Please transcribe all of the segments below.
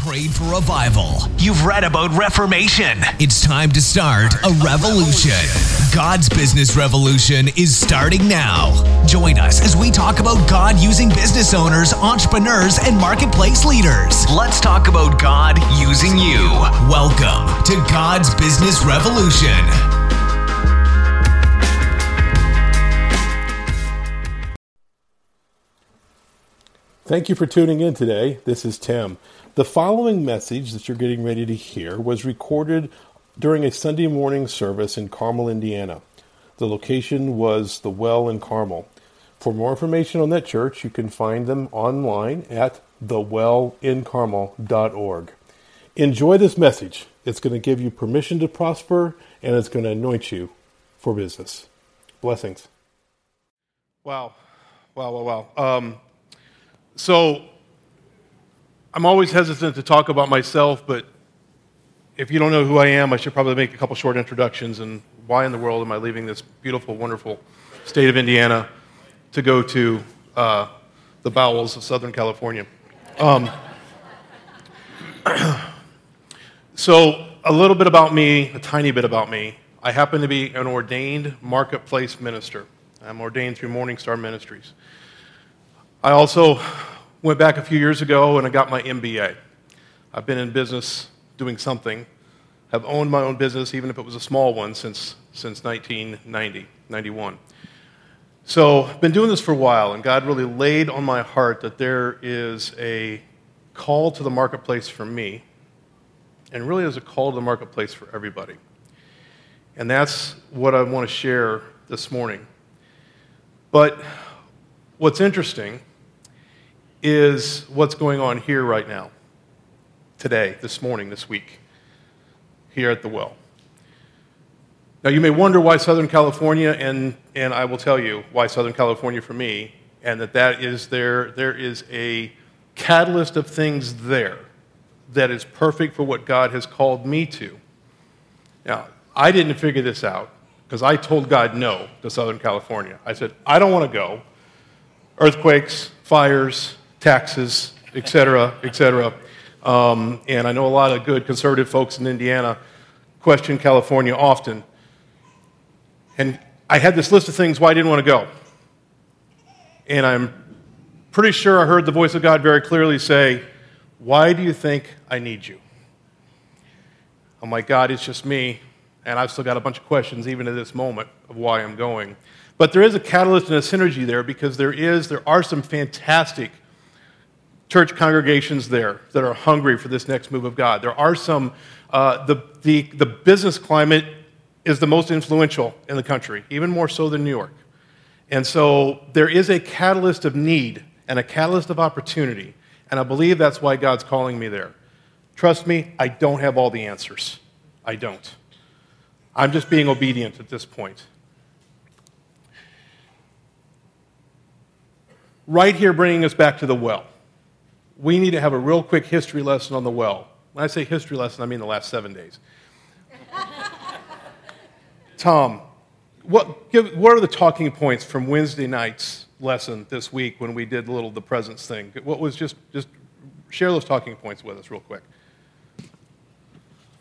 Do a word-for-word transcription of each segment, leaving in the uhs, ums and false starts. prayed for revival. You've read about reformation. It's time to start a revolution. God's Business Revolution is starting now. Join us as we talk about God using business owners, entrepreneurs, and marketplace leaders. Let's talk about God using you. Welcome to God's Business Revolution. Thank you for tuning in today. This is Tim. The following message that you're getting ready to hear was recorded during a Sunday morning service in Carmel, Indiana. The location was The Well in Carmel. For more information on that church, you can find them online at the well in carmel dot org. Enjoy this message. It's going to give you permission to prosper, and it's going to anoint you for business. Blessings. Wow. Wow, wow, wow. Um, So, I'm always hesitant to talk about myself, but if you don't know who I am, I should probably make a couple short introductions, and why in the world am I leaving this beautiful, wonderful state of Indiana to go to uh, the bowels of Southern California? Um, so, a little bit about me, a tiny bit about me. I happen to be an ordained marketplace minister. I'm ordained through Morningstar Ministries. I also went back a few years ago and I got my M B A. I've been in business doing something. I've owned my own business, even if it was a small one, since since nineteen ninety, ninety-one. So I've been doing this for a while, and God really laid on my heart that there is a call to the marketplace for me, and really there's a call to the marketplace for everybody. And that's what I want to share this morning. But what's interesting is what's going on here right now, today, this morning, this week, here at The Well. Now, you may wonder why Southern California, and, and I will tell you why Southern California for me, and that, that is there, there is a catalyst of things there that is perfect for what God has called me to. Now, I didn't figure this out, because I told God no to Southern California. I said, I don't want to go. Earthquakes, fires, taxes, et cetera, et cetera. Um, and I know a lot of good conservative folks in Indiana question California often. And I had this list of things why I didn't want to go. And I'm pretty sure I heard the voice of God very clearly say, why do you think I need you? I'm like, God, it's just me. And I've still got a bunch of questions even at this moment of why I'm going. But there is a catalyst and a synergy there, because there is, there are some fantastic church congregations there that are hungry for this next move of God. There are some, uh, the, the, the business climate is the most influential in the country, even more so than New York. And so there is a catalyst of need and a catalyst of opportunity, and I believe that's why God's calling me there. Trust me, I don't have all the answers. I don't. I'm just being obedient at this point. Right here, bringing us back to The Well. We need to have a real quick history lesson on The Well. When I say history lesson, I mean the last seven days. Tom, what, give, what are the talking points from Wednesday night's lesson this week when we did a little the presence thing? What was just, just share those talking points with us real quick.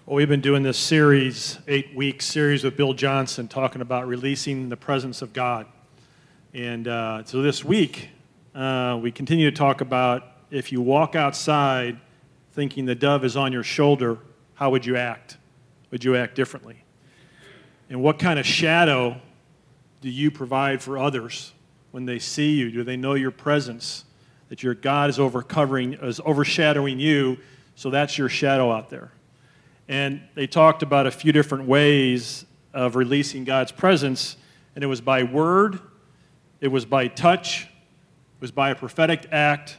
Well, we've been doing this series, eight-week series with Bill Johnson, talking about releasing the presence of God. And uh, so this week, Uh, we continue to talk about, if you walk outside thinking the dove is on your shoulder, how would you act? Would you act differently? And what kind of shadow do you provide for others when they see you? Do they know your presence, that your God is, overcovering, is overshadowing you, so that's your shadow out there? And they talked about a few different ways of releasing God's presence, and it was by word, it was by touch, was by a prophetic act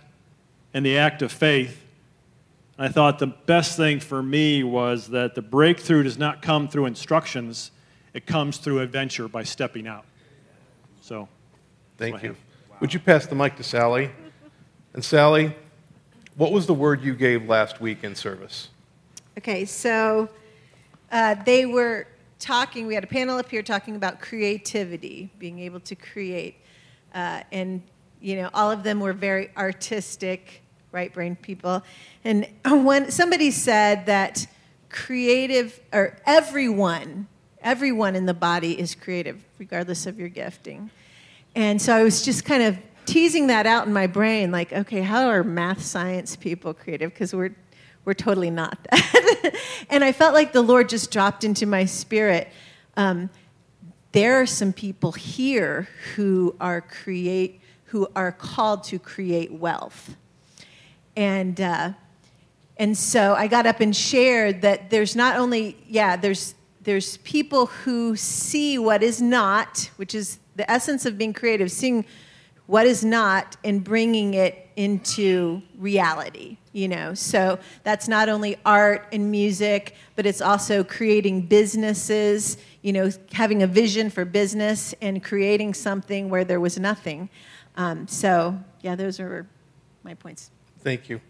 and the act of faith. I thought the best thing for me was that the breakthrough does not come through instructions. It comes through adventure by stepping out. So, thank you. Wow. Would you pass the mic to Sally? And Sally, what was the word you gave last week in service? Okay, so uh, they were talking, we had a panel up here talking about creativity, being able to create, uh, and you know, all of them were very artistic right-brained people. And when somebody said that creative, or everyone, everyone in the body is creative, regardless of your gifting. And so I was just kind of teasing that out in my brain, like, okay, how are math science people creative? Because we're we're totally not that. And I felt like the Lord just dropped into my spirit. Um, there are some people here who are create who are called to create wealth. And uh, and so I got up and shared that there's not only, yeah, there's there's people who see what is not, which is the essence of being creative, seeing what is not and bringing it into reality, you know. So that's not only art and music, but it's also creating businesses, you know, having a vision for business and creating something where there was nothing. Um, so, yeah, those are my points. Thank you.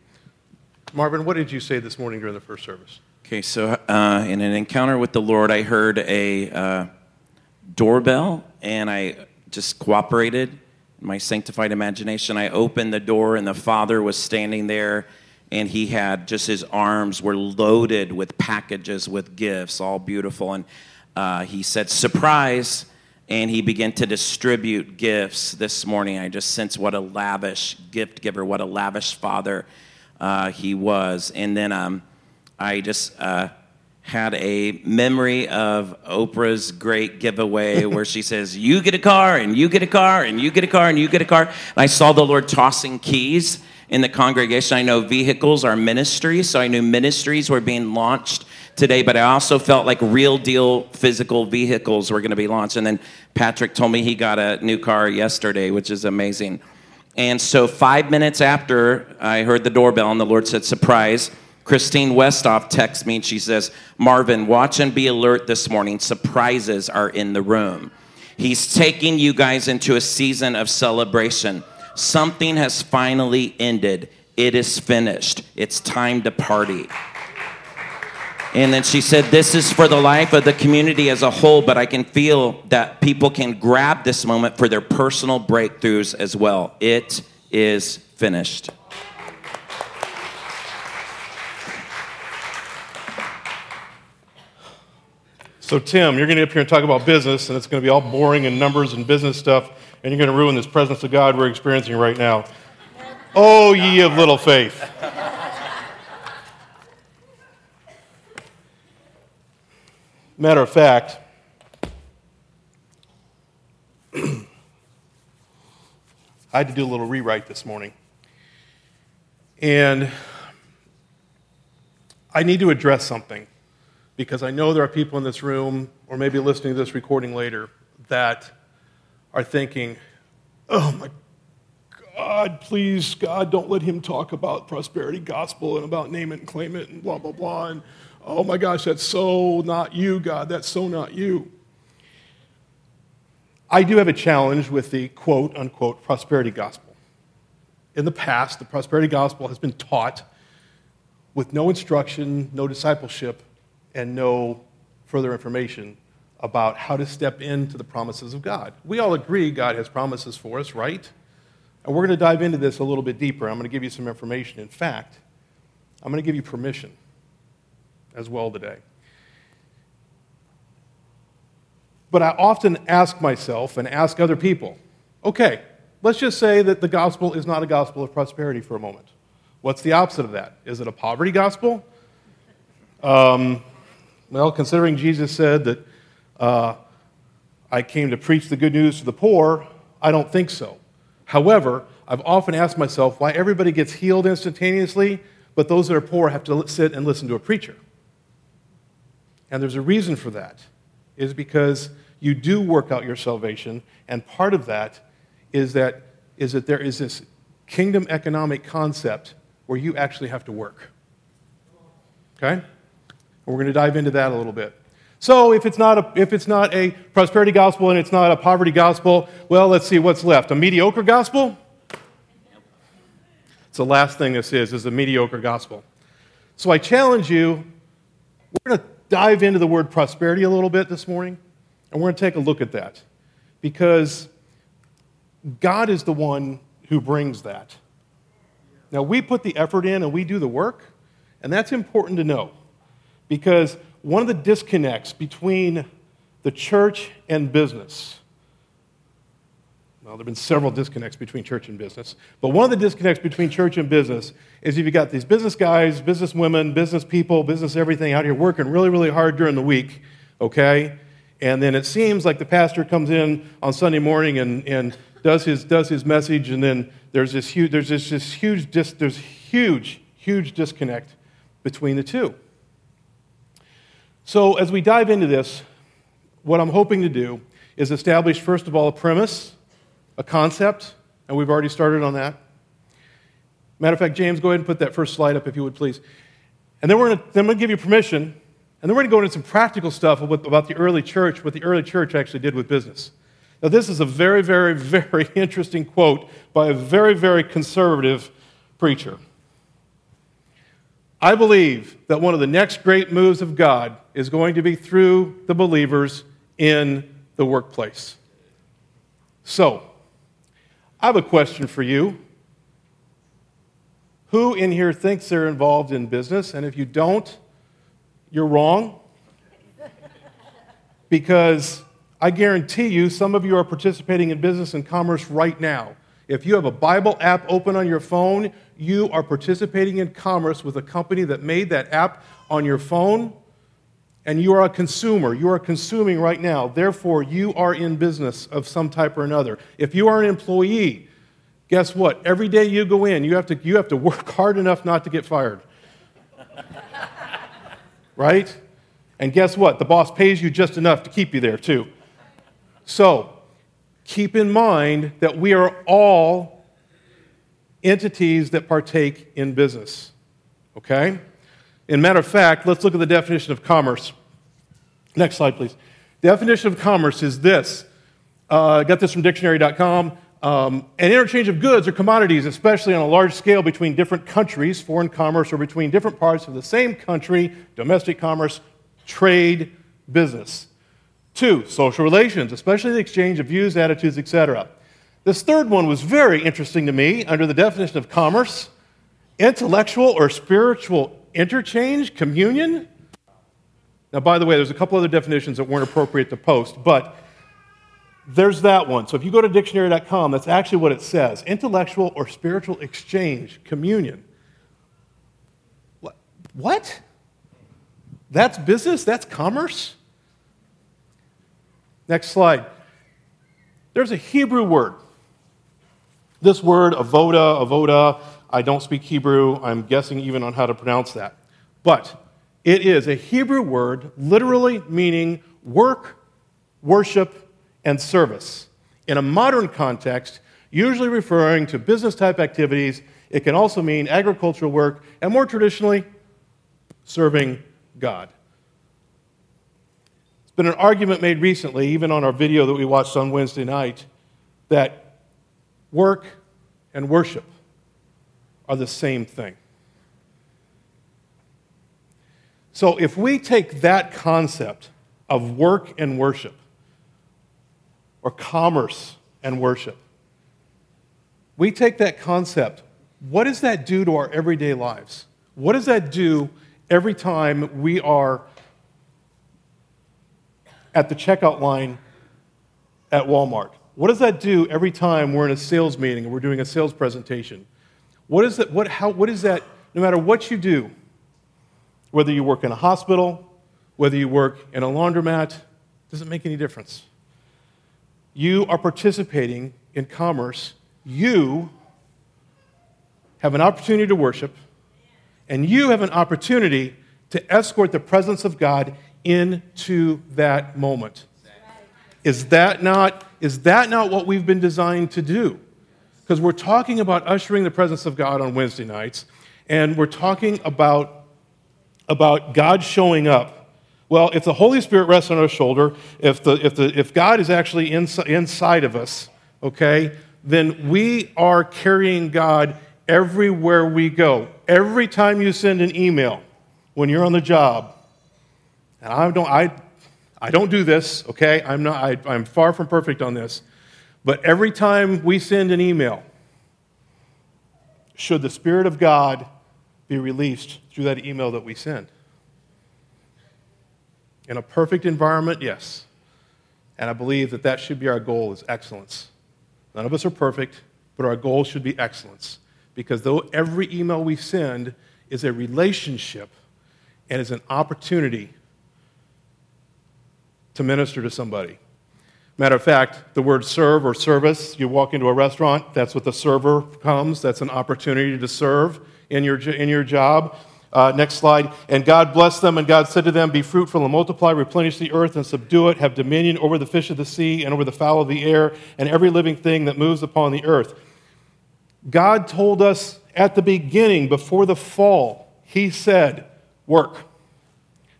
Marvin, what did you say this morning during the first service? Okay, so uh, in an encounter with the Lord, I heard a uh, doorbell, and I just cooperated. My sanctified imagination, I opened the door, and the Father was standing there, and he had just his arms were loaded with packages, with gifts, all beautiful. And uh, he said, "Surprise!" And he began to distribute gifts this morning. I just sensed what a lavish gift giver, what a lavish father uh, he was. And then um, I just uh, had a memory of Oprah's great giveaway where she says, you get a car, and you get a car, and you get a car, and you get a car. And I saw the Lord tossing keys in the congregation. I know vehicles are ministries, so I knew ministries were being launched today, but I also felt like real deal physical vehicles were going to be launched. And then Patrick told me he got a new car yesterday, which is amazing. And so five minutes after I heard the doorbell and the Lord said, "Surprise," Christine Westoff texts me and she says, "Marvin, watch and be alert this morning. Surprises are in the room. He's taking you guys into a season of celebration. Something has finally ended. It is finished. It's time to party." And then she said, "This is for the life of the community as a whole, but I can feel that people can grab this moment for their personal breakthroughs as well. It is finished." So, Tim, you're going to get up here and talk about business, and it's going to be all boring and numbers and business stuff, and you're going to ruin this presence of God we're experiencing right now. Oh, ye of little faith. Matter of fact, I had to do a little rewrite this morning, and I need to address something. Because I know there are people in this room, or maybe listening to this recording later, that are thinking, "Oh my God, please, God, don't let him talk about prosperity gospel and about name it and claim it and blah, blah, blah. And oh my gosh, that's so not you, God. That's so not you." I do have a challenge with the quote unquote prosperity gospel. In the past, the prosperity gospel has been taught with no instruction, no discipleship, and no further information about how to step into the promises of God. We all agree God has promises for us, right? And we're going to dive into this a little bit deeper. I'm going to give you some information. In fact, I'm going to give you permission as well today. But I often ask myself and ask other people, okay, let's just say that the gospel is not a gospel of prosperity for a moment. What's the opposite of that? Is it a poverty gospel? Um... Well, considering Jesus said that uh, I came to preach the good news to the poor, I don't think so. However, I've often asked myself why everybody gets healed instantaneously, but those that are poor have to sit and listen to a preacher. And there's a reason for that. It's because you do work out your salvation, and part of that is that is that there is this kingdom economic concept where you actually have to work. Okay? We're going to dive into that a little bit. So if it's not a, if it's not a prosperity gospel and it's not a poverty gospel, well, let's see what's left. A mediocre gospel? It's the last thing this is, is a mediocre gospel. So I challenge you, we're going to dive into the word prosperity a little bit this morning, and we're going to take a look at that. Because God is the one who brings that. Now, we put the effort in and we do the work, and that's important to know, because one of the disconnects between the church and business, well, there have been several disconnects between church and business, but one of the disconnects between church and business is if you've got these business guys, business women, business people, business everything out here working really, really hard during the week, okay? And then it seems like the pastor comes in on Sunday morning and, and does his does his message, and then there's this huge there's this, this huge dis, there's huge huge disconnect between the two. So as we dive into this, what I'm hoping to do is establish, first of all, a premise, a concept, and we've already started on that. Matter of fact, James, go ahead and put that first slide up if you would, please. And then we're gonna then I'm gonna give you permission. And then we're going to go into some practical stuff about the early church, what the early church actually did with business. Now, this is a very, very, very interesting quote by a very, very conservative preacher. I believe that one of the next great moves of God is going to be through the believers in the workplace. So, I have a question for you. Who in here thinks they're involved in business? And if you don't, you're wrong, because I guarantee you some of you are participating in business and commerce right now. If you have a Bible app open on your phone, you are participating in commerce with a company that made that app on your phone, and you are a consumer. You are consuming right now. Therefore, you are in business of some type or another. If you are an employee, guess what? Every day you go in, you have to, you have to work hard enough not to get fired. Right? And guess what? The boss pays you just enough to keep you there, too. So, keep in mind that we are all entities that partake in business, okay? In matter of fact, let's look at the definition of commerce. Next slide, please. Definition of commerce is this. Uh, I got this from dictionary dot com. Um, an interchange of goods or commodities, especially on a large scale between different countries, foreign commerce, or between different parts of the same country, domestic commerce, trade, business. Two, social relations, especially the exchange of views, attitudes, et cetera. This third one was very interesting to me under the definition of commerce. Intellectual or spiritual interchange, communion. Now, by the way, there's a couple other definitions that weren't appropriate to post, but there's that one. So if you go to dictionary dot com, that's actually what it says. Intellectual or spiritual exchange, communion. What? That's business? That's commerce? Next slide. There's a Hebrew word. This word, avoda, avoda. I don't speak Hebrew. I'm guessing even on how to pronounce that. But it is a Hebrew word literally meaning work, worship, and service. In a modern context, usually referring to business-type activities, it can also mean agricultural work, and more traditionally, serving God. It's been an argument made recently, even on our video that we watched on Wednesday night, that work and worship are the same thing. So if we take that concept of work and worship, or commerce and worship. We take that concept. What does that do to our everyday lives? What does that do every time we are at the checkout line at Walmart? What does that do every time we're in a sales meeting and we're doing a sales presentation? What is that, what, how, what is that, no matter what you do, whether you work in a hospital, whether you work in a laundromat, doesn't make any difference. You are participating in commerce. You have an opportunity to worship, and you have an opportunity to escort the presence of God into that moment. Is that not, is that not what we've been designed to do? Because we're talking about ushering the presence of God on Wednesday nights, and we're talking about, about God showing up. Well, if the Holy Spirit rests on our shoulder, if the if the if God is actually inside, inside of us, okay, then we are carrying God everywhere we go. Every time you send an email, when you're on the job, and I don't I I don't do this, okay? I'm not I, I'm far from perfect on this, but every time we send an email, should the Spirit of God be released through that email that we send? In a perfect environment, yes. And I believe that that should be our goal, is excellence. None of us are perfect, but our goal should be excellence. Because though every email we send is a relationship and is an opportunity to minister to somebody. Matter of fact, the word serve or service, you walk into a restaurant, that's what the server comes. That's an opportunity to serve in your, in your job. Uh, next slide. And God blessed them, and God said to them, be fruitful and multiply, replenish the earth and subdue it, have dominion over the fish of the sea and over the fowl of the air and every living thing that moves upon the earth. God told us at the beginning, before the fall, he said, work.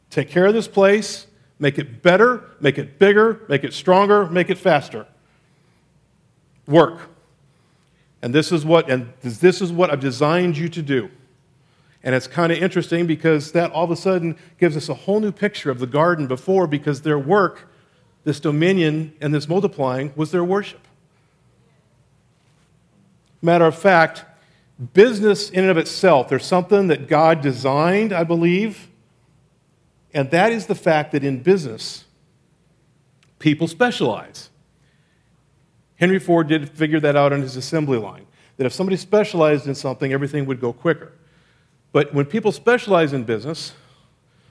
Take care of this place, make it better, make it bigger, make it stronger, make it faster. Work. And this is what, and this is what I've designed you to do. And it's kind of interesting because that all of a sudden gives us a whole new picture of the garden before, because their work, this dominion and this multiplying, was their worship. Matter of fact, business in and of itself, there's something that God designed, I believe, and that is the fact that in business, people specialize. Henry Ford did figure that out on his assembly line, that if somebody specialized in something, everything would go quicker. But when people specialize in business,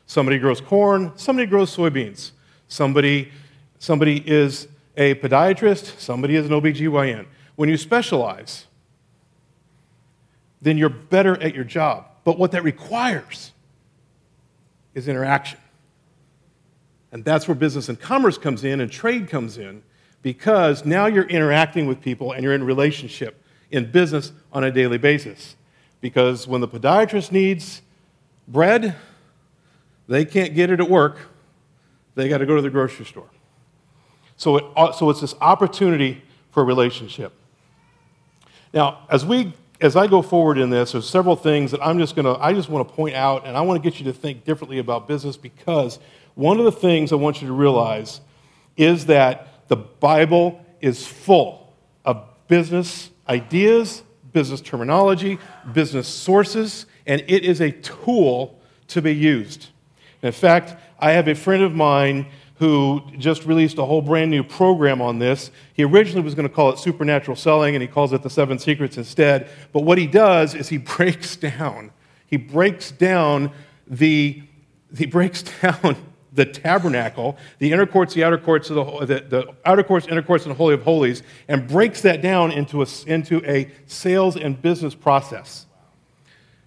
somebody grows corn, somebody grows soybeans, somebody, somebody is a podiatrist, somebody is an O B G Y N. When you specialize, then you're better at your job. But what that requires is interaction. And that's where business and commerce comes in and trade comes in, because now you're interacting with people and you're in relationship in business on a daily basis. Because when the podiatrist needs bread, they can't get it at work. They got to go to the grocery store. So, it, so it's this opportunity for a relationship. Now, as we, as I go forward in this, there's several things that I'm just gonna, I just want to point out, and I want to get you to think differently about business, because one of the things I want you to realize is that the Bible is full of business ideas, business terminology, business sources, and it is a tool to be used. In fact, I have a friend of mine who just released a whole brand new program on this. He originally was going to call it Supernatural Selling, and he calls it The Seven Secrets instead. But what he does is he breaks down, he breaks down the, he breaks down the tabernacle, the inner courts, the outer courts, of the, the, the outer courts, inner courts, and the Holy of Holies, and breaks that down into a, into a sales and business process.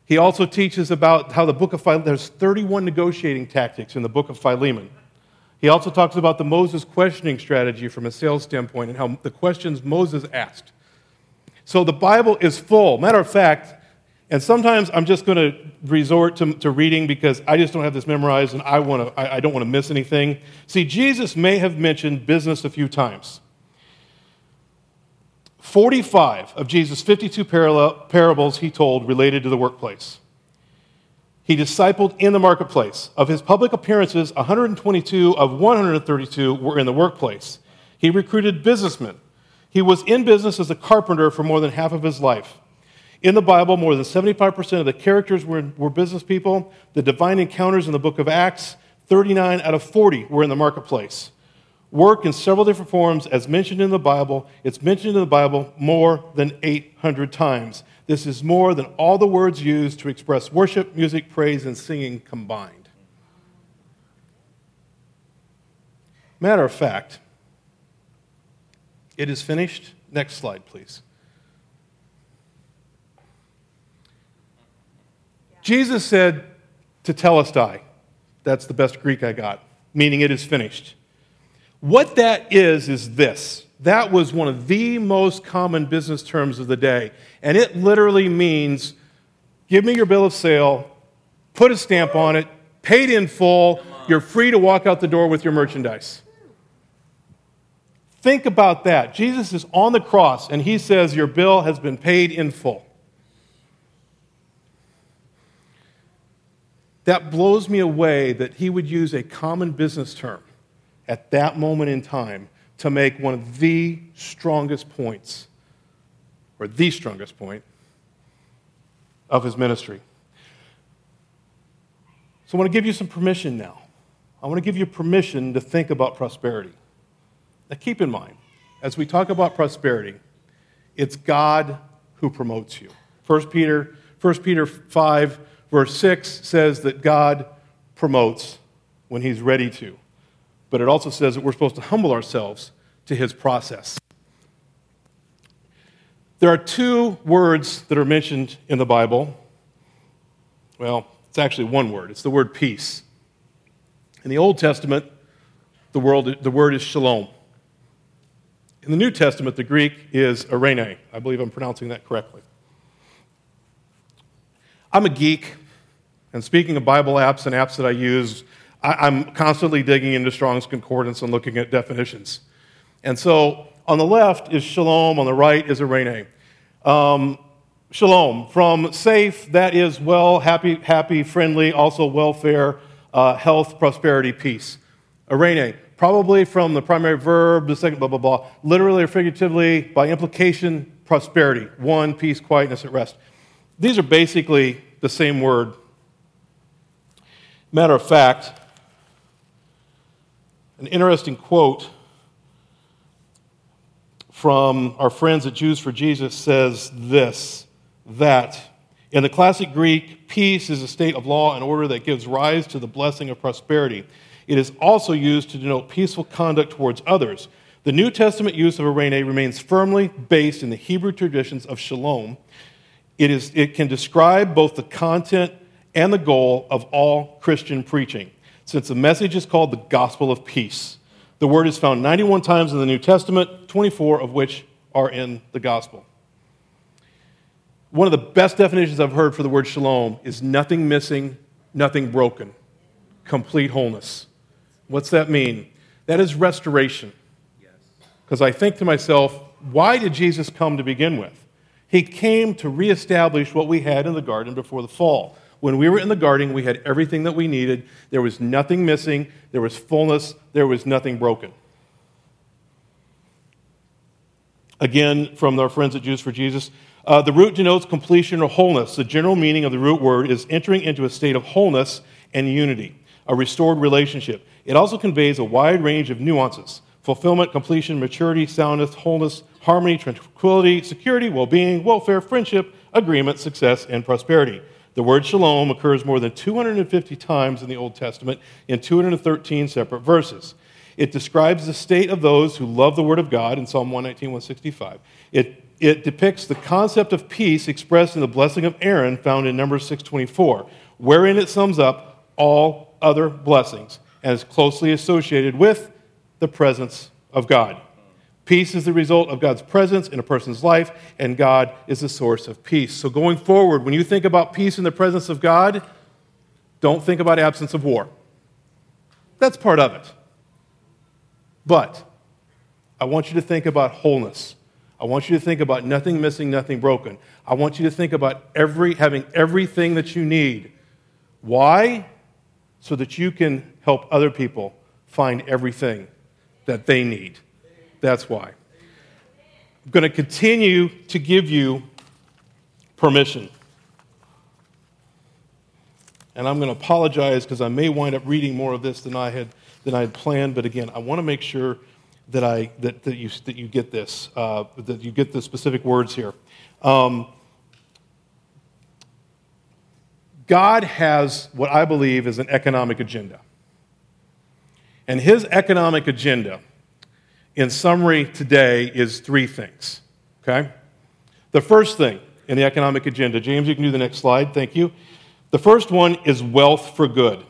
He also teaches about how the book of Philemon, there's thirty-one negotiating tactics in the book of Philemon. He also talks about the Moses questioning strategy from a sales standpoint and how the questions Moses asked. So the Bible is full. Matter of fact, and sometimes I'm just going to resort to, to reading because I just don't have this memorized and I want to. I, I don't want to miss anything. See, Jesus may have mentioned business a few times. forty-five of Jesus' fifty-two parala, parables he told related to the workplace. He discipled in the marketplace. Of his public appearances, one hundred twenty-two of one hundred thirty-two were in the workplace. He recruited businessmen. He was in business as a carpenter for more than half of his life. In the Bible, more than seventy-five percent of the characters were, were business people. The divine encounters in the book of Acts, thirty-nine out of forty were in the marketplace. Work in several different forms, as mentioned in the Bible. It's mentioned in the Bible more than eight hundred times. This is more than all the words used to express worship, music, praise, and singing combined. Matter of fact, it is finished. Next slide, please. Jesus said, "Tetelestai." That's the best Greek I got, meaning it is finished. What that is, is this. That was one of the most common business terms of the day. And it literally means, give me your bill of sale, put a stamp on it, paid in full, you're free to walk out the door with your merchandise. Think about that. Jesus is on the cross, and he says, your bill has been paid in full. That blows me away that he would use a common business term at that moment in time to make one of the strongest points, or the strongest point, of his ministry. So I want to give you some permission now. I want to give you permission to think about prosperity. Now keep in mind, as we talk about prosperity, it's God who promotes you. First Peter, First Peter five, verse six says that God promotes when he's ready to. But it also says that we're supposed to humble ourselves to his process. There are two words that are mentioned in the Bible. Well, it's actually one word. It's the word peace. In the Old Testament, the word, the word is shalom. In the New Testament, the Greek is eirene. I believe I'm pronouncing that correctly. I'm a geek, and speaking of Bible apps and apps that I use, I'm constantly digging into Strong's Concordance and looking at definitions. And so on the left is shalom, on the right is eirene. Um, shalom, from safe, that is well, happy, happy, friendly, also welfare, uh, health, prosperity, peace. Eirene, probably from the primary verb, the second blah, blah, blah, literally or figuratively, by implication, prosperity, one, peace, quietness, at rest. These are basically the same word. Matter of fact, an interesting quote from our friends at Jews for Jesus says this, that in the classic Greek, peace is a state of law and order that gives rise to the blessing of prosperity. It is also used to denote peaceful conduct towards others. The New Testament use of eirene remains firmly based in the Hebrew traditions of shalom. It is, it can describe both the content and the goal of all Christian preaching, since the message is called the gospel of peace. The word is found ninety-one times in the New Testament, twenty-four of which are in the gospel. One of the best definitions I've heard for the word shalom is nothing missing, nothing broken, complete wholeness. What's that mean? That is restoration. Because I think to myself, why did Jesus come to begin with? He came to reestablish what we had in the garden before the fall. When we were in the garden, we had everything that we needed. There was nothing missing. There was fullness. There was nothing broken. Again, from our friends at Jews for Jesus, uh, the root denotes completion or wholeness. The general meaning of the root word is entering into a state of wholeness and unity, a restored relationship. It also conveys a wide range of nuances: fulfillment, completion, maturity, soundness, wholeness, harmony, tranquility, security, well-being, welfare, friendship, agreement, success, and prosperity. The word shalom occurs more than two hundred fifty times in the Old Testament in two hundred thirteen separate verses. It describes the state of those who love the word of God in Psalm one nineteen, one sixty-five. It, it depicts the concept of peace expressed in the blessing of Aaron found in Numbers six twenty-four, wherein it sums up all other blessings and is closely associated with the presence of God. Peace is the result of God's presence in a person's life, and God is the source of peace. So going forward, when you think about peace in the presence of God, don't think about absence of war. That's part of it. But I want you to think about wholeness. I want you to think about nothing missing, nothing broken. I want you to think about every having everything that you need. Why? So that you can help other people find everything that they need. That's why. I'm going to continue to give you permission. And I'm going to apologize because I may wind up reading more of this than I had than I had planned. But again, I want to make sure that I that, that you that you get this uh, that you get the specific words here. Um, God has what I believe is an economic agenda, and his economic agenda, in summary today, is three things, okay? The first thing in the economic agenda, James, you can do the next slide, thank you. The first one is wealth for good.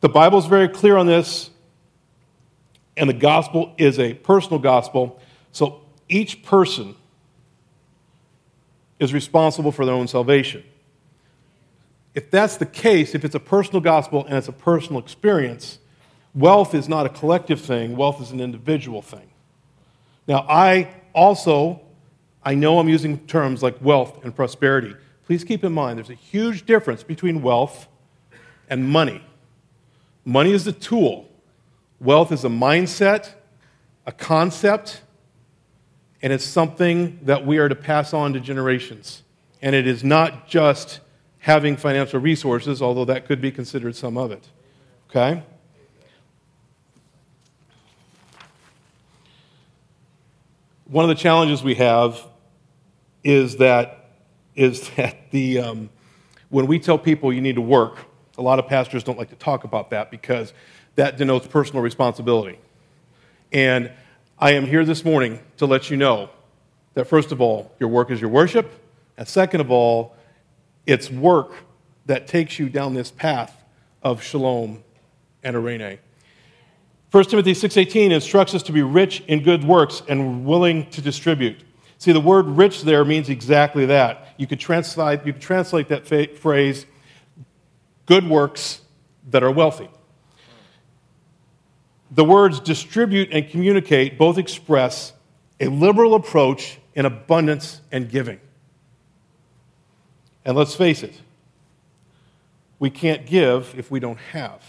The Bible's very clear on this, and the gospel is a personal gospel, so each person is responsible for their own salvation. If that's the case, if it's a personal gospel and it's a personal experience, wealth is not a collective thing. Wealth is an individual thing. Now, I also, I know I'm using terms like wealth and prosperity. Please keep in mind, there's a huge difference between wealth and money. Money is the tool. Wealth is a mindset, a concept, and it's something that we are to pass on to generations. And it is not just having financial resources, although that could be considered some of it. Okay? One of the challenges we have is that is that the um, when we tell people you need to work, a lot of pastors don't like to talk about that because that denotes personal responsibility. And I am here this morning to let you know that, first of all, your work is your worship, and second of all, it's work that takes you down this path of shalom and arene. First Timothy six eighteen instructs us to be rich in good works and willing to distribute. See, the word rich there means exactly that. You could translate, you could translate that fa- phrase, good works that are wealthy. The words distribute and communicate both express a liberal approach in abundance and giving. And let's face it, we can't give if we don't have.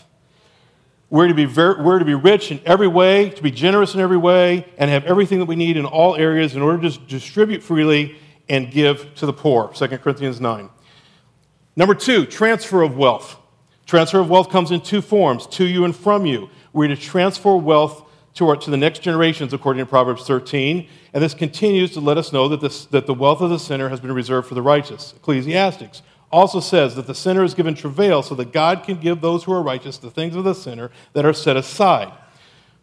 We're to be ver- we're to be rich in every way, to be generous in every way, and have everything that we need in all areas in order to distribute freely and give to the poor, Second Corinthians nine. Number two, transfer of wealth. Transfer of wealth comes in two forms, to you and from you. We're to transfer wealth to, our, to the next generations, according to Proverbs thirteen, and this continues to let us know that, this, that the wealth of the sinner has been reserved for the righteous. Ecclesiastes also says that the sinner is given travail so that God can give those who are righteous the things of the sinner that are set aside.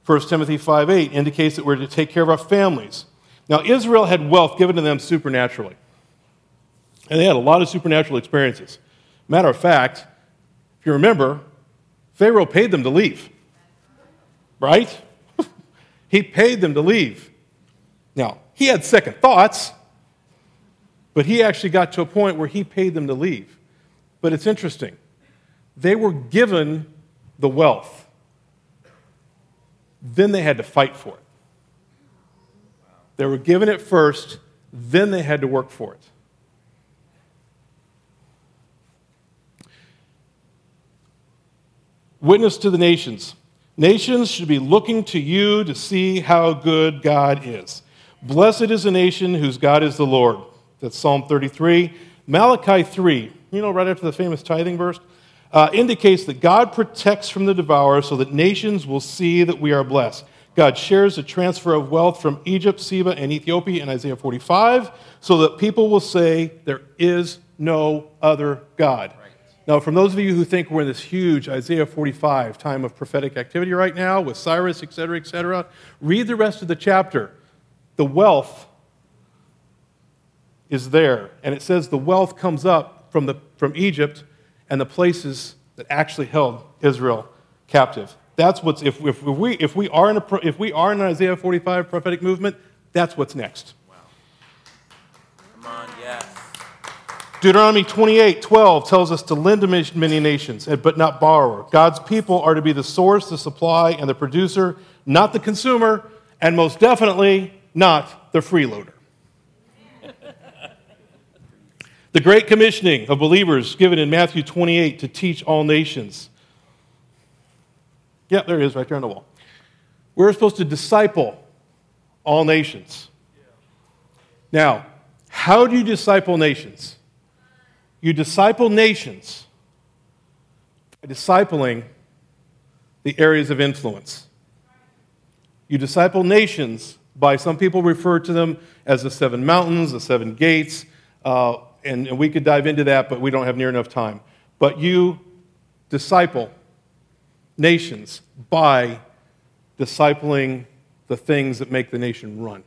First Timothy five eight indicates that we're to take care of our families. Now, Israel had wealth given to them supernaturally, and they had a lot of supernatural experiences. Matter of fact, if you remember, Pharaoh paid them to leave, right? He paid them to leave. Now, he had second thoughts, but he actually got to a point where he paid them to leave. But it's interesting. They were given the wealth. Then they had to fight for it. They were given it first, then they had to work for it. Witness to the nations. Nations should be looking to you to see how good God is. Blessed is the nation whose God is the Lord. That's Psalm thirty-three. Malachi three, you know, right after the famous tithing verse, uh, indicates that God protects from the devourer so that nations will see that we are blessed. God shares the transfer of wealth from Egypt, Seba, and Ethiopia in Isaiah forty-five so that people will say there is no other God. Now, from those of you who think we're in this huge Isaiah forty-five time of prophetic activity right now with Cyrus, et cetera, et cetera, read the rest of the chapter. The wealth is there, and it says the wealth comes up from, the, from Egypt and the places that actually held Israel captive. That's what's if, if we if we are in a if we are in an Isaiah forty-five prophetic movement, that's what's next. Wow! Come on, yes. Deuteronomy twenty-eight twelve tells us to lend to many nations, but not borrower. God's people are to be the source, the supply, and the producer, not the consumer, and most definitely not the freeloader. The great commissioning of believers given in Matthew twenty-eight to teach all nations. Yeah, there it is right there on the wall. We're supposed to disciple all nations. Now, how do you disciple nations? You disciple nations by discipling the areas of influence. You disciple nations by, some people refer to them as the seven mountains, the seven gates, uh, and, and we could dive into that, but we don't have near enough time. But you disciple nations by discipling the things that make the nation run.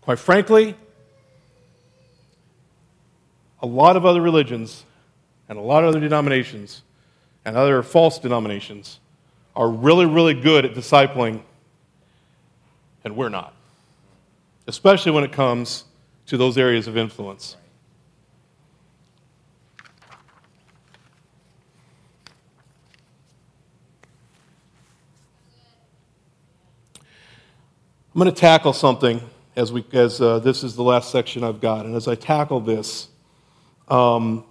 Quite frankly, a lot of other religions and a lot of other denominations and other false denominations are really, really good at discipling, and we're not, especially when it comes to those areas of influence. I'm going to tackle something as we as uh, this is the last section I've got, and as I tackle this, Um,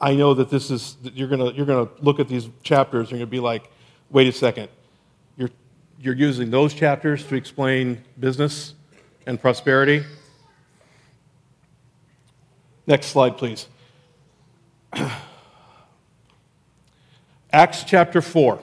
I know that this is you're gonna you're gonna look at these chapters. You're gonna be like, wait a second, you're you're using those chapters to explain business. and prosperity. Next slide, please. Acts chapter four.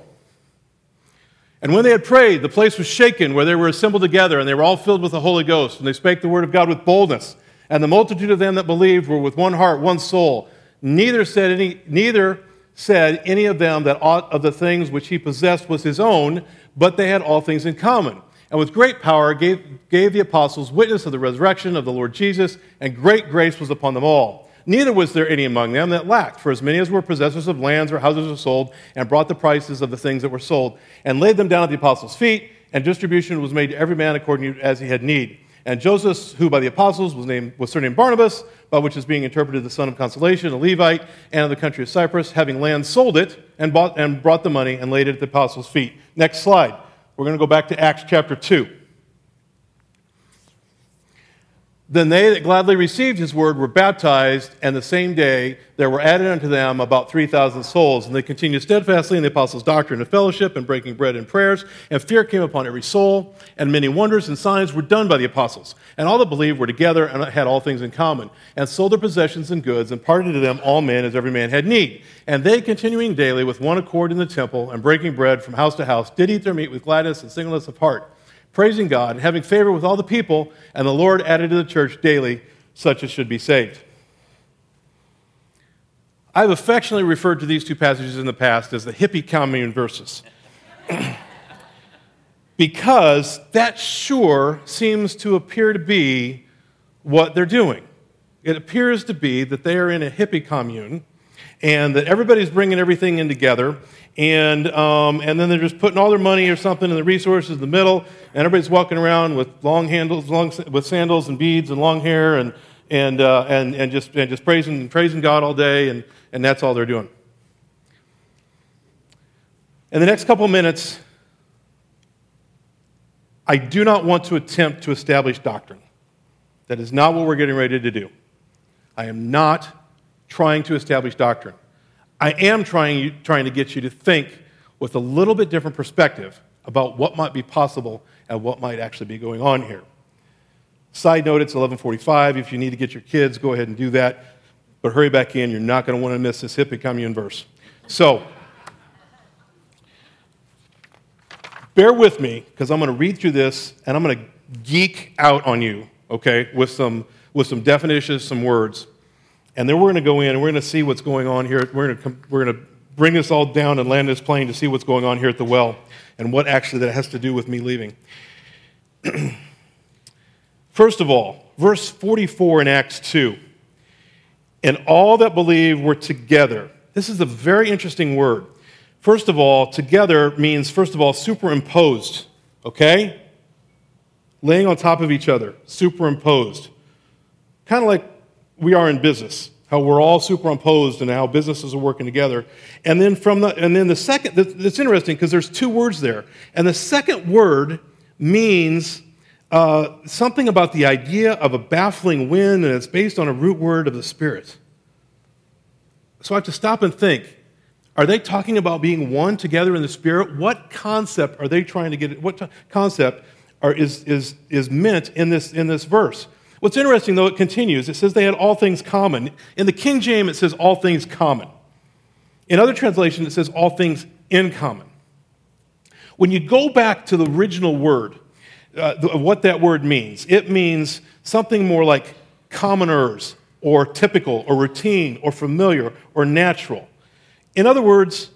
And when they had prayed, the place was shaken where they were assembled together, and they were all filled with the Holy Ghost, and they spake the word of God with boldness. And the multitude of them that believed were with one heart, one soul. Neither said any, neither said any of them that aught of the things which he possessed was his own, but they had all things in common. And with great power gave, gave the apostles witness of the resurrection of the Lord Jesus, and great grace was upon them all. Neither was there any among them that lacked, for as many as were possessors of lands or houses were sold, and brought the prices of the things that were sold, and laid them down at the apostles' feet, and distribution was made to every man according to as he had need. And Joseph, who by the apostles was named was surnamed Barnabas, by which is being interpreted the son of consolation, a Levite, and of the country of Cyprus, having land, sold it, and bought and brought the money, and laid it at the apostles' feet. Next slide. We're going to go back to Acts chapter two. Then they that gladly received his word were baptized, and the same day there were added unto them about three thousand souls. And they continued steadfastly in the apostles' doctrine and fellowship, and breaking bread and prayers. And fear came upon every soul, and many wonders and signs were done by the apostles. And all that believed were together, and had all things in common, and sold their possessions and goods, and parted to them all men as every man had need. And they, continuing daily with one accord in the temple, and breaking bread from house to house, did eat their meat with gladness and singleness of heart, praising God, and having favor with all the people, and the Lord added to the church daily such as should be saved. I've affectionately referred to these two passages in the past as the hippie commune verses, because that sure seems to appear to be what they're doing. It appears to be that they are in a hippie commune, and that everybody's bringing everything in together, and um, and then they're just putting all their money or something and the resources in the middle, and everybody's walking around with long handles, long, with sandals and beads and long hair, and and uh, and and just and just praising praising God all day, and and that's all they're doing. In the next couple of minutes, I do not want to attempt to establish doctrine. That is not what we're getting ready to do. I am not trying to establish doctrine. I am trying, trying to get you to think with a little bit different perspective about what might be possible and what might actually be going on here. Side note, it's eleven forty-five. If you need to get your kids, go ahead and do that. But hurry back in. You're not going to want to miss this hippie commune verse. So, bear with me, because I'm going to read through this, and I'm going to geek out on you, okay, with some, with some definitions, some words. And then we're going to go in, and we're going to see what's going on here. We're going to come, we're going to bring this all down and land this plane to see what's going on here at the well, and what actually that has to do with me leaving. First of all, verse forty-four in Acts two. And all that believed were together. This is a very interesting word. First of all, together means, first of all, superimposed, okay? Laying on top of each other, superimposed. Kind of like we are in business, how we're all superimposed and how businesses are working together. And then from the and then the second, it's interesting because there's two words there. And the second word means uh, something about the idea of a baffling wind, and it's based on a root word of the Spirit. So I have to stop and think, are they talking about being one together in the Spirit? What concept are they trying to get, what t- concept are, is, is, is meant in this in this verse? What's interesting, though, it continues. It says they had all things common. In the King James, it says all things common. In other translations, it says all things in common. When you go back to the original word, uh, the, what that word means, it means something more like commoners or typical or routine or familiar or natural. In other words,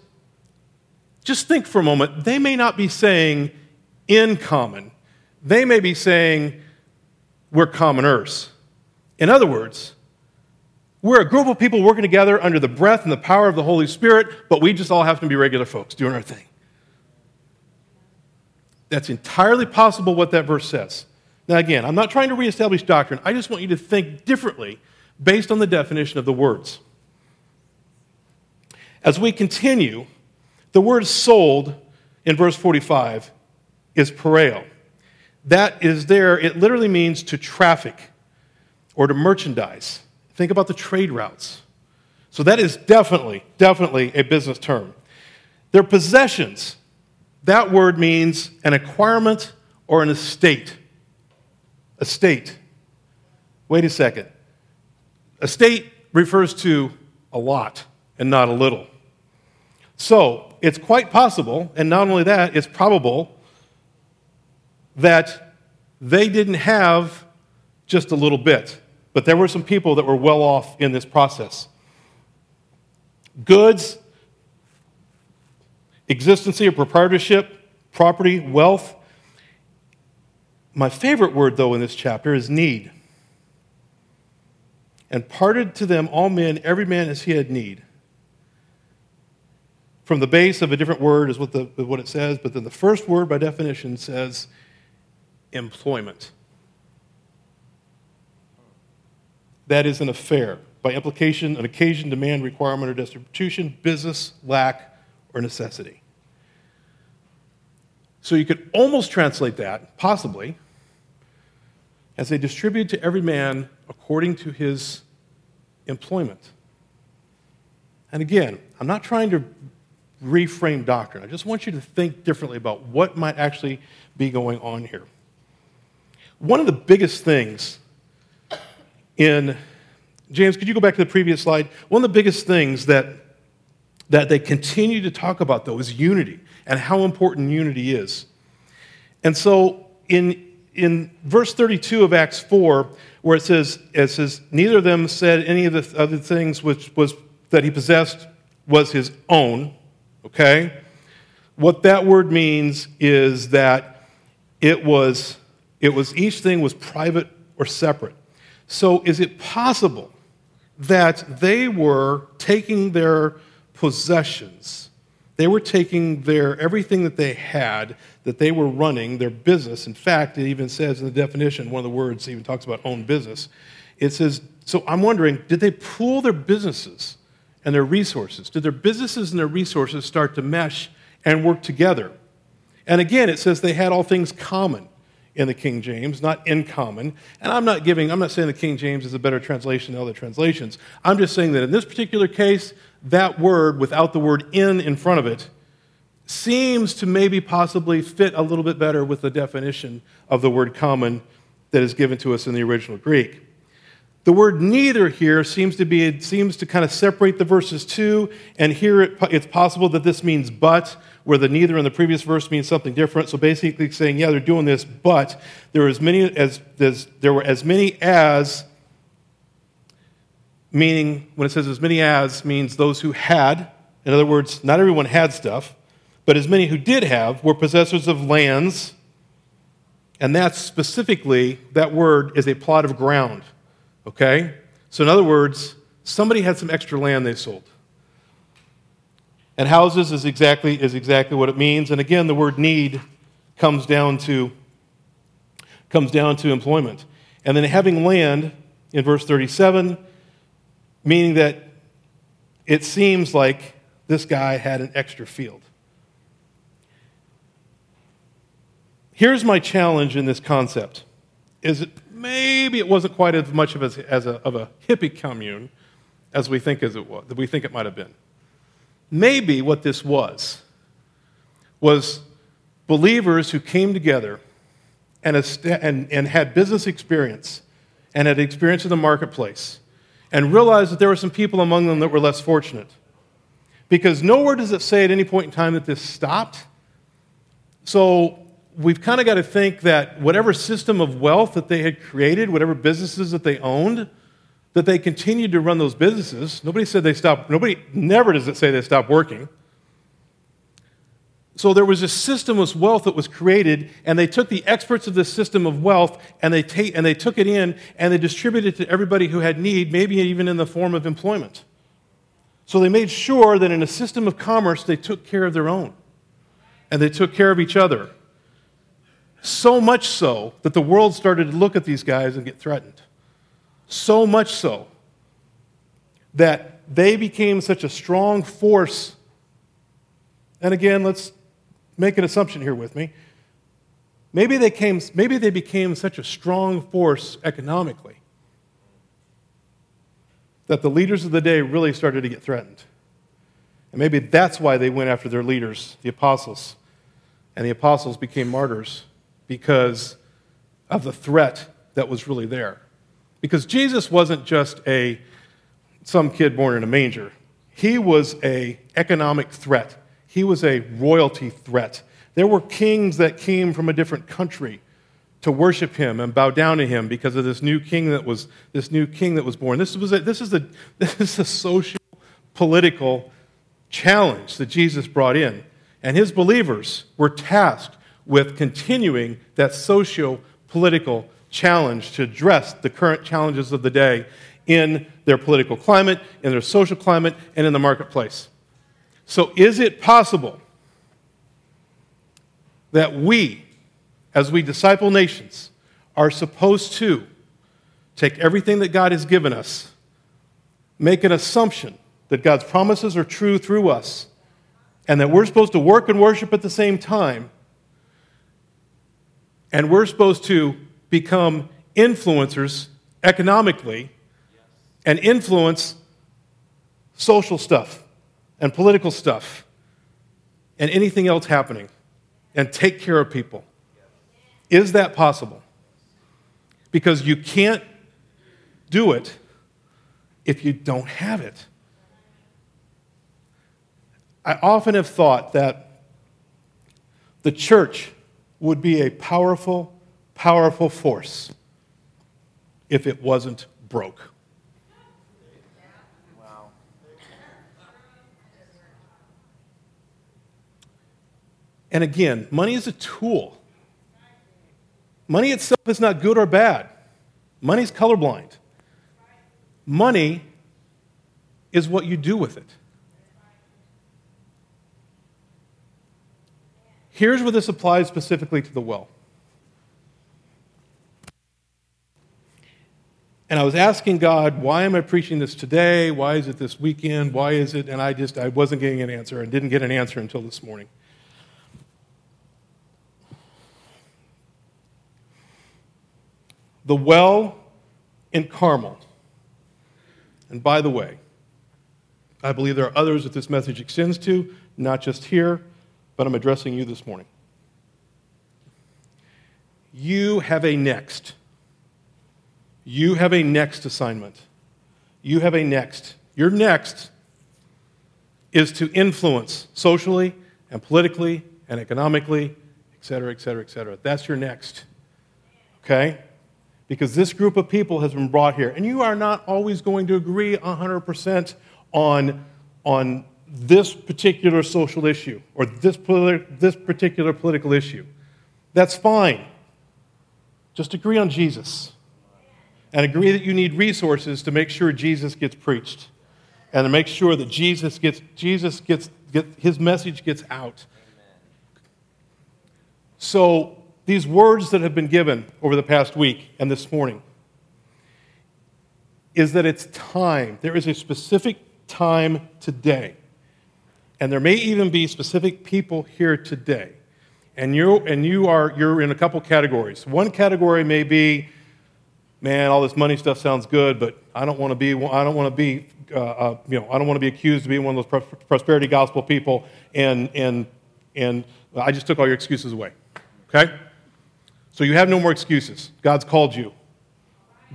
just think for a moment. They may not be saying in common. They may be saying we're commoners. In other words, we're a group of people working together under the breath and the power of the Holy Spirit, but we just all have to be regular folks doing our thing. That's entirely possible what that verse says. Now again, I'm not trying to reestablish doctrine. I just want you to think differently based on the definition of the words. As we continue, the word sold in verse forty-five is pareo. That is there, it literally means to traffic or to merchandise. Think about the trade routes. So that is definitely, definitely a business term. Their possessions, that word means an acquirement or an estate. estate. Wait a second. Estate refers to a lot and not a little. So it's quite possible, and not only that, it's probable that they didn't have just a little bit, but there were some people that were well off in this process. Goods, existency or proprietorship, property, wealth. My favorite word, though, in this chapter is need. And parted to them all men, every man as he had need. From the base of a different word is what, the, what it says, but then the first word by definition says employment. That is an affair. By implication, an occasion, demand, requirement, or destitution, business, lack, or necessity. So you could almost translate that, possibly, as they distribute to every man according to his employment. And again, I'm not trying to reframe doctrine. I just want you to think differently about what might actually be going on here. One of the biggest things in... James, could you go back to the previous slide? One of the biggest things that, that they continue to talk about, though, is unity and how important unity is. And so in, in verse thirty-two of Acts four, where it says, it says, neither of them said any of the other things which was that he possessed was his own, okay? What that word means is that it was, it was each thing was private or separate. So is it possible that they were taking their possessions, they were taking their everything that they had, that they were running their business? In fact, it even says in the definition, one of the words even talks about own business. It says, so I'm wondering, did they pool their businesses and their resources? Did their businesses and their resources start to mesh and work together? And again, it says they had all things common. In the King James, not in common. And I'm not giving, I'm not saying the King James is a better translation than other translations. I'm just saying that in this particular case, that word, without the word in in front of it, seems to maybe possibly fit a little bit better with the definition of the word common that is given to us in the original Greek. The word neither here seems to be, it seems to kind of separate the verses too, and here it, it's possible that this means but, where the neither in the previous verse means something different. So basically saying, yeah, they're doing this, but there were as many as, as there were as many as, meaning when it says as many as means those who had. In other words, not everyone had stuff, but as many who did have were possessors of lands, and that's specifically, that word is a plot of ground. Okay? So in other words, somebody had some extra land they sold. And houses is exactly is exactly what it means. And again, the word need comes down to comes down to employment. And then having land in verse thirty-seven, meaning that it seems like this guy had an extra field. Here's my challenge in this concept. Is it maybe it wasn't quite as much of a, as a, of a hippie commune as we think as it was, that we think it might have been. Maybe what this was was believers who came together and, and, and had business experience and had experience in the marketplace and realized that there were some people among them that were less fortunate. Because nowhere does it say at any point in time that this stopped. So we've kind of got to think that whatever system of wealth that they had created, whatever businesses that they owned, that they continued to run those businesses. Nobody said they stopped. Nobody, never does it say they stopped working. So there was a system of wealth that was created, and they took the experts of this system of wealth, and they ta- and they took it in, and they distributed it to everybody who had need, maybe even in the form of employment. So they made sure that in a system of commerce, they took care of their own, and they took care of each other. So much so that the world started to look at these guys and get threatened. So much so that they became such a strong force. And again, let's make an assumption here with me. Maybe they came, maybe they became such a strong force economically that the leaders of the day really started to get threatened. And maybe that's why they went after their leaders, the apostles. And the apostles became martyrs, because of the threat that was really there. Because Jesus wasn't just a some kid born in a manger. He was an economic threat. He was a royalty threat. There were kings that came from a different country to worship him and bow down to him because of this new king that was this new king that was born. This was a, this is a this is a social, political challenge that Jesus brought in, and his believers were tasked with continuing that socio political challenge to address the current challenges of the day in their political climate, in their social climate, and in the marketplace. So is it possible that we, as we disciple nations, are supposed to take everything that God has given us, make an assumption that God's promises are true through us, and that we're supposed to work and worship at the same time, and we're supposed to become influencers economically and influence social stuff and political stuff and anything else happening and take care of people? Is that possible? Because you can't do it if you don't have it. I often have thought that the church would be a powerful, powerful force if it wasn't broke. And again, money is a tool. Money itself is not good or bad. Money's colorblind. Money is what you do with it. Here's where this applies specifically to the well. And I was asking God, why am I preaching this today? Why is it this weekend? Why is it? And I just, I wasn't getting an answer and didn't get an answer until this morning. The Well in Carmel. And by the way, I believe there are others that this message extends to, not just here, but I'm addressing you this morning. You have a next. You have a next assignment. You have a next. Your next is to influence socially and politically and economically, et cetera, et cetera, et cetera. That's your next. Okay? Because this group of people has been brought here. And you are not always going to agree one hundred percent on, on this particular social issue or this, politi- this particular political issue. That's fine. Just agree on Jesus. And agree that you need resources to make sure Jesus gets preached. And to make sure that Jesus gets, Jesus gets, get, his message gets out. So these words that have been given over the past week and this morning is that it's time. There is a specific time today. And there may even be specific people here today. And you and you are you're in a couple categories. One category may be, man, all this money stuff sounds good, but I don't want to be I don't want to be uh, uh, you know, I don't want to be accused of being one of those prosperity gospel people and and and I just took all your excuses away. Okay? So you have no more excuses. God's called you.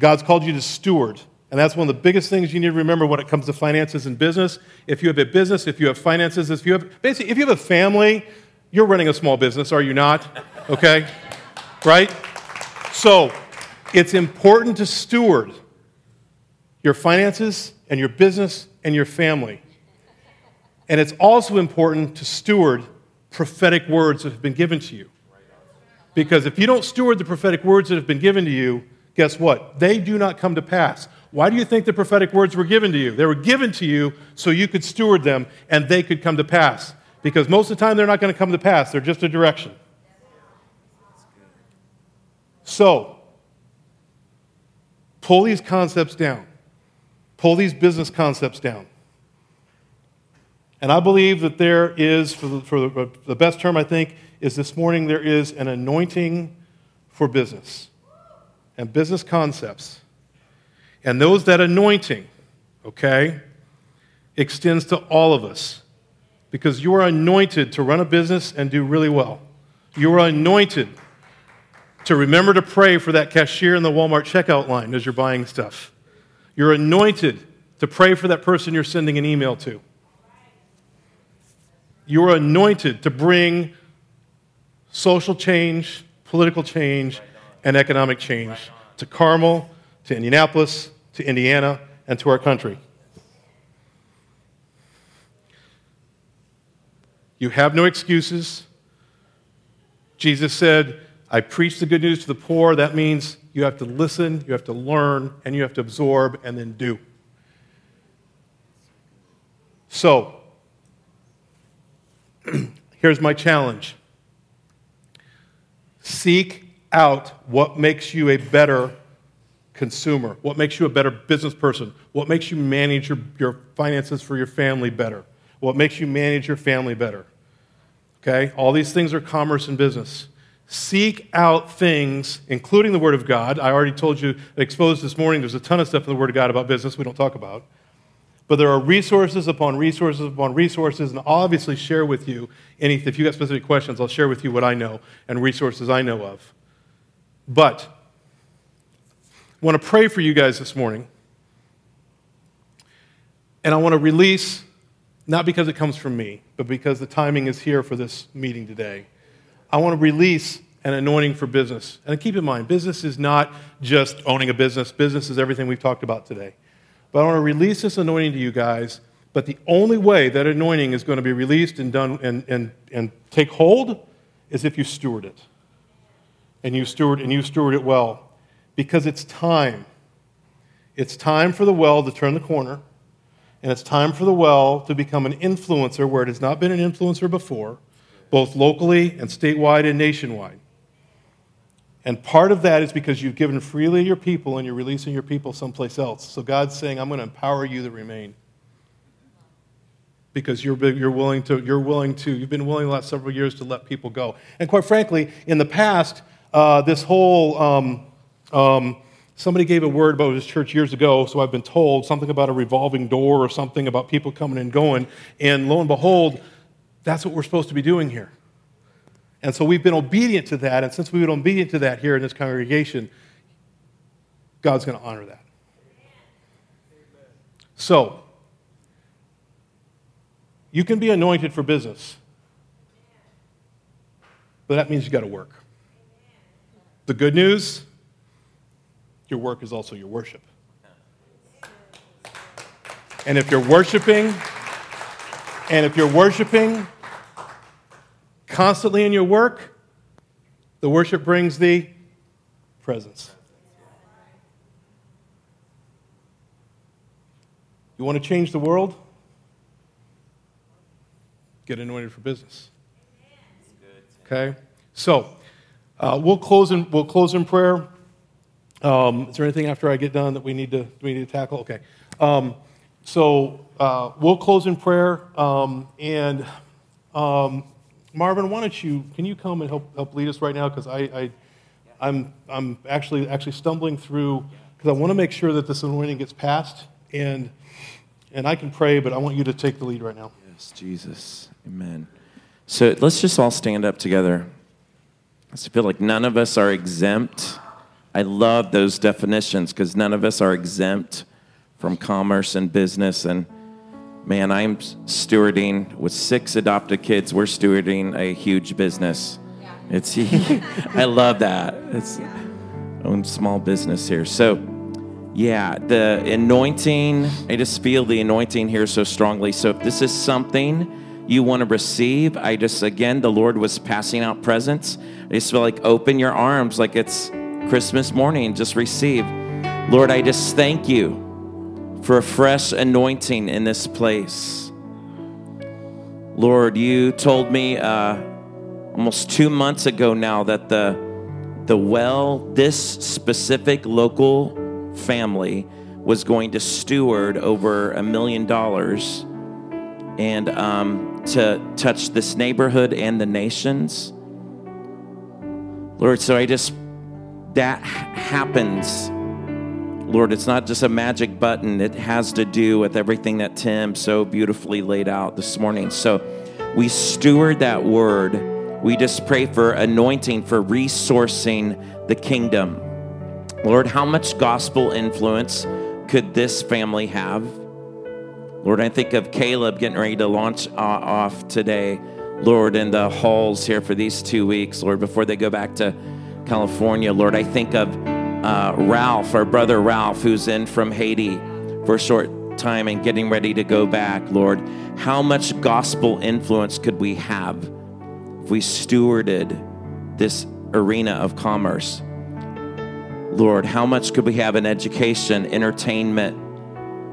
God's called you to steward. And that's one of the biggest things you need to remember when it comes to finances and business. If you have a business, if you have finances, if you have, basically, if you have a family, you're running a small business, are you not? Okay? Right? So it's important to steward your finances and your business and your family. And it's also important to steward prophetic words that have been given to you. Because if you don't steward the prophetic words that have been given to you, guess what? They do not come to pass. Why do you think the prophetic words were given to you? They were given to you so you could steward them and they could come to pass. Because most of the time they're not going to come to pass. They're just a direction. So, pull these concepts down. Pull these business concepts down. And I believe that there is, for the, for the, the best term I think, is this morning there is an anointing for business and business concepts. And those that anointing, okay, extends to all of us because you are anointed to run a business and do really well. You are anointed to remember to pray for that cashier in the Walmart checkout line as you're buying stuff. You're anointed to pray for that person you're sending an email to. You're anointed to bring social change, political change, and economic change to Carmel, to Indianapolis, to Indiana, and to our country. You have no excuses. Jesus said, I preach the good news to the poor. That means you have to listen, you have to learn, and you have to absorb and then do. So, here's my challenge. Seek out what makes you a better consumer, what makes you a better business person, what makes you manage your, your finances for your family better, what makes you manage your family better. Okay? All these things are commerce and business. Seek out things, including the Word of God. I already told you, exposed this morning, there's a ton of stuff in the Word of God about business we don't talk about. But there are resources upon resources upon resources, and I'll obviously share with you anything. If you've got specific questions, I'll share with you what I know and resources I know of. But I want to pray for you guys this morning, and I want to release, not because it comes from me, but because the timing is here for this meeting today. I want to release an anointing for business. And keep in mind, business is not just owning a business. Business is everything we've talked about today. But I want to release this anointing to you guys, but the only way that anointing is going to be released and done and, and, and take hold is if you steward it. And you steward and you steward it well. Because it's time. It's time for the well to turn the corner, and it's time for the well to become an influencer where it has not been an influencer before, both locally and statewide and nationwide. And part of that is because you've given freely to your people and you're releasing your people someplace else. So God's saying, I'm going to empower you to remain. Because you're, you're willing to, you're willing to, you've been willing the last several years to let people go. And quite frankly, in the past, uh, this whole, um, um, somebody gave a word about this church years ago, so I've been told, something about a revolving door or something about people coming and going. And lo and behold, that's what we're supposed to be doing here. And so we've been obedient to that, and since we've been obedient to that here in this congregation, God's going to honor that. Amen. So, you can be anointed for business, but that means you've got to work. The good news, your work is also your worship. And if you're worshiping, and if you're worshiping, constantly in your work, the worship brings the presence. You want to change the world? Get anointed for business. Okay? So, uh, we'll close in, we'll close in prayer. Um, is there anything after I get done that we need to, we need to tackle? Okay. Um, so, uh, we'll close in prayer, um, and... Um, Marvin, why don't you, can you come and help help lead us right now? Because I, I, I'm I'm actually actually stumbling through, because I want to make sure that this anointing gets passed, and and I can pray, but I want you to take the lead right now. Yes, Jesus. Amen. So let's just all stand up together. I feel like none of us are exempt. I love those definitions, because none of us are exempt from commerce and business. And man, I'm stewarding with six adopted kids. We're stewarding a huge business. Yeah. It's, I love that. It's yeah. Own small business here. So, yeah, the anointing, I just feel the anointing here so strongly. So if this is something you want to receive, I just, again, the Lord was passing out presents. I just feel like open your arms like it's Christmas morning. Just receive. Lord, I just thank you for a fresh anointing in this place. Lord, you told me uh, almost two months ago now that the the well, this specific local family was going to steward over a million dollars and um, to touch this neighborhood and the nations. Lord, so I just, that happens. Lord, it's not just a magic button. It has to do with everything that Tim so beautifully laid out this morning. So we steward that word We just pray for anointing, for resourcing the kingdom. Lord, how much gospel influence could this family have? Lord, I think of Caleb getting ready to launch uh, off today, Lord, in the halls here for these two weeks, Lord, before they go back to California. Lord, I think of uh, Ralph, our brother Ralph, who's in from Haiti for a short time and getting ready to go back, Lord. How much gospel influence could we have if we stewarded this arena of commerce? Lord, how much could we have in education, entertainment,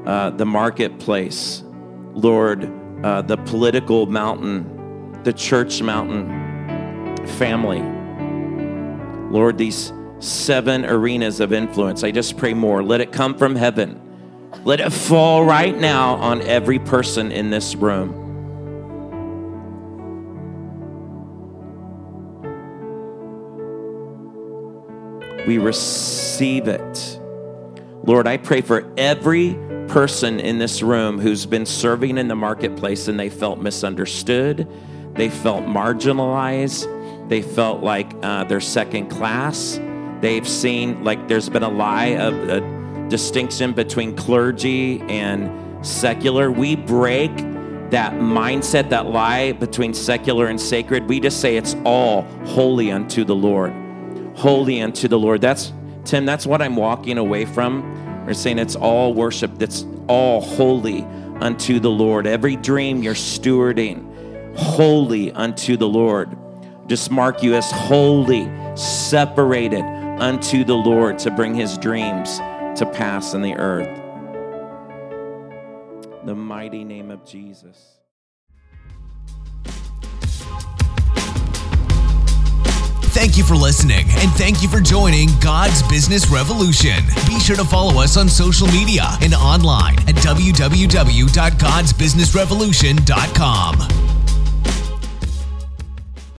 Uh, the marketplace, Lord, uh, the political mountain, the church mountain, family. Lord, these seven arenas of influence, I just pray more. Let it come from heaven. Let it fall right now on every person in this room. We receive it. Lord, I pray for every person in this room who's been serving in the marketplace and they felt misunderstood, they felt marginalized, they felt like uh, they're second class, they've seen like there's been a lie of a distinction between clergy and secular. We break that mindset, that lie between secular and sacred. We just say it's all holy unto the Lord. Holy unto the Lord. That's, Tim, that's what I'm walking away from. We're saying it's all worship, that's all holy unto the Lord. Every dream you're stewarding, holy unto the Lord. Just mark you as holy, separated unto the Lord to bring his dreams to pass in the earth. In the mighty name of Jesus. Thank you for listening, and thank you for joining God's Business Revolution. Be sure to follow us on social media and online at w w w dot gods business revolution dot com.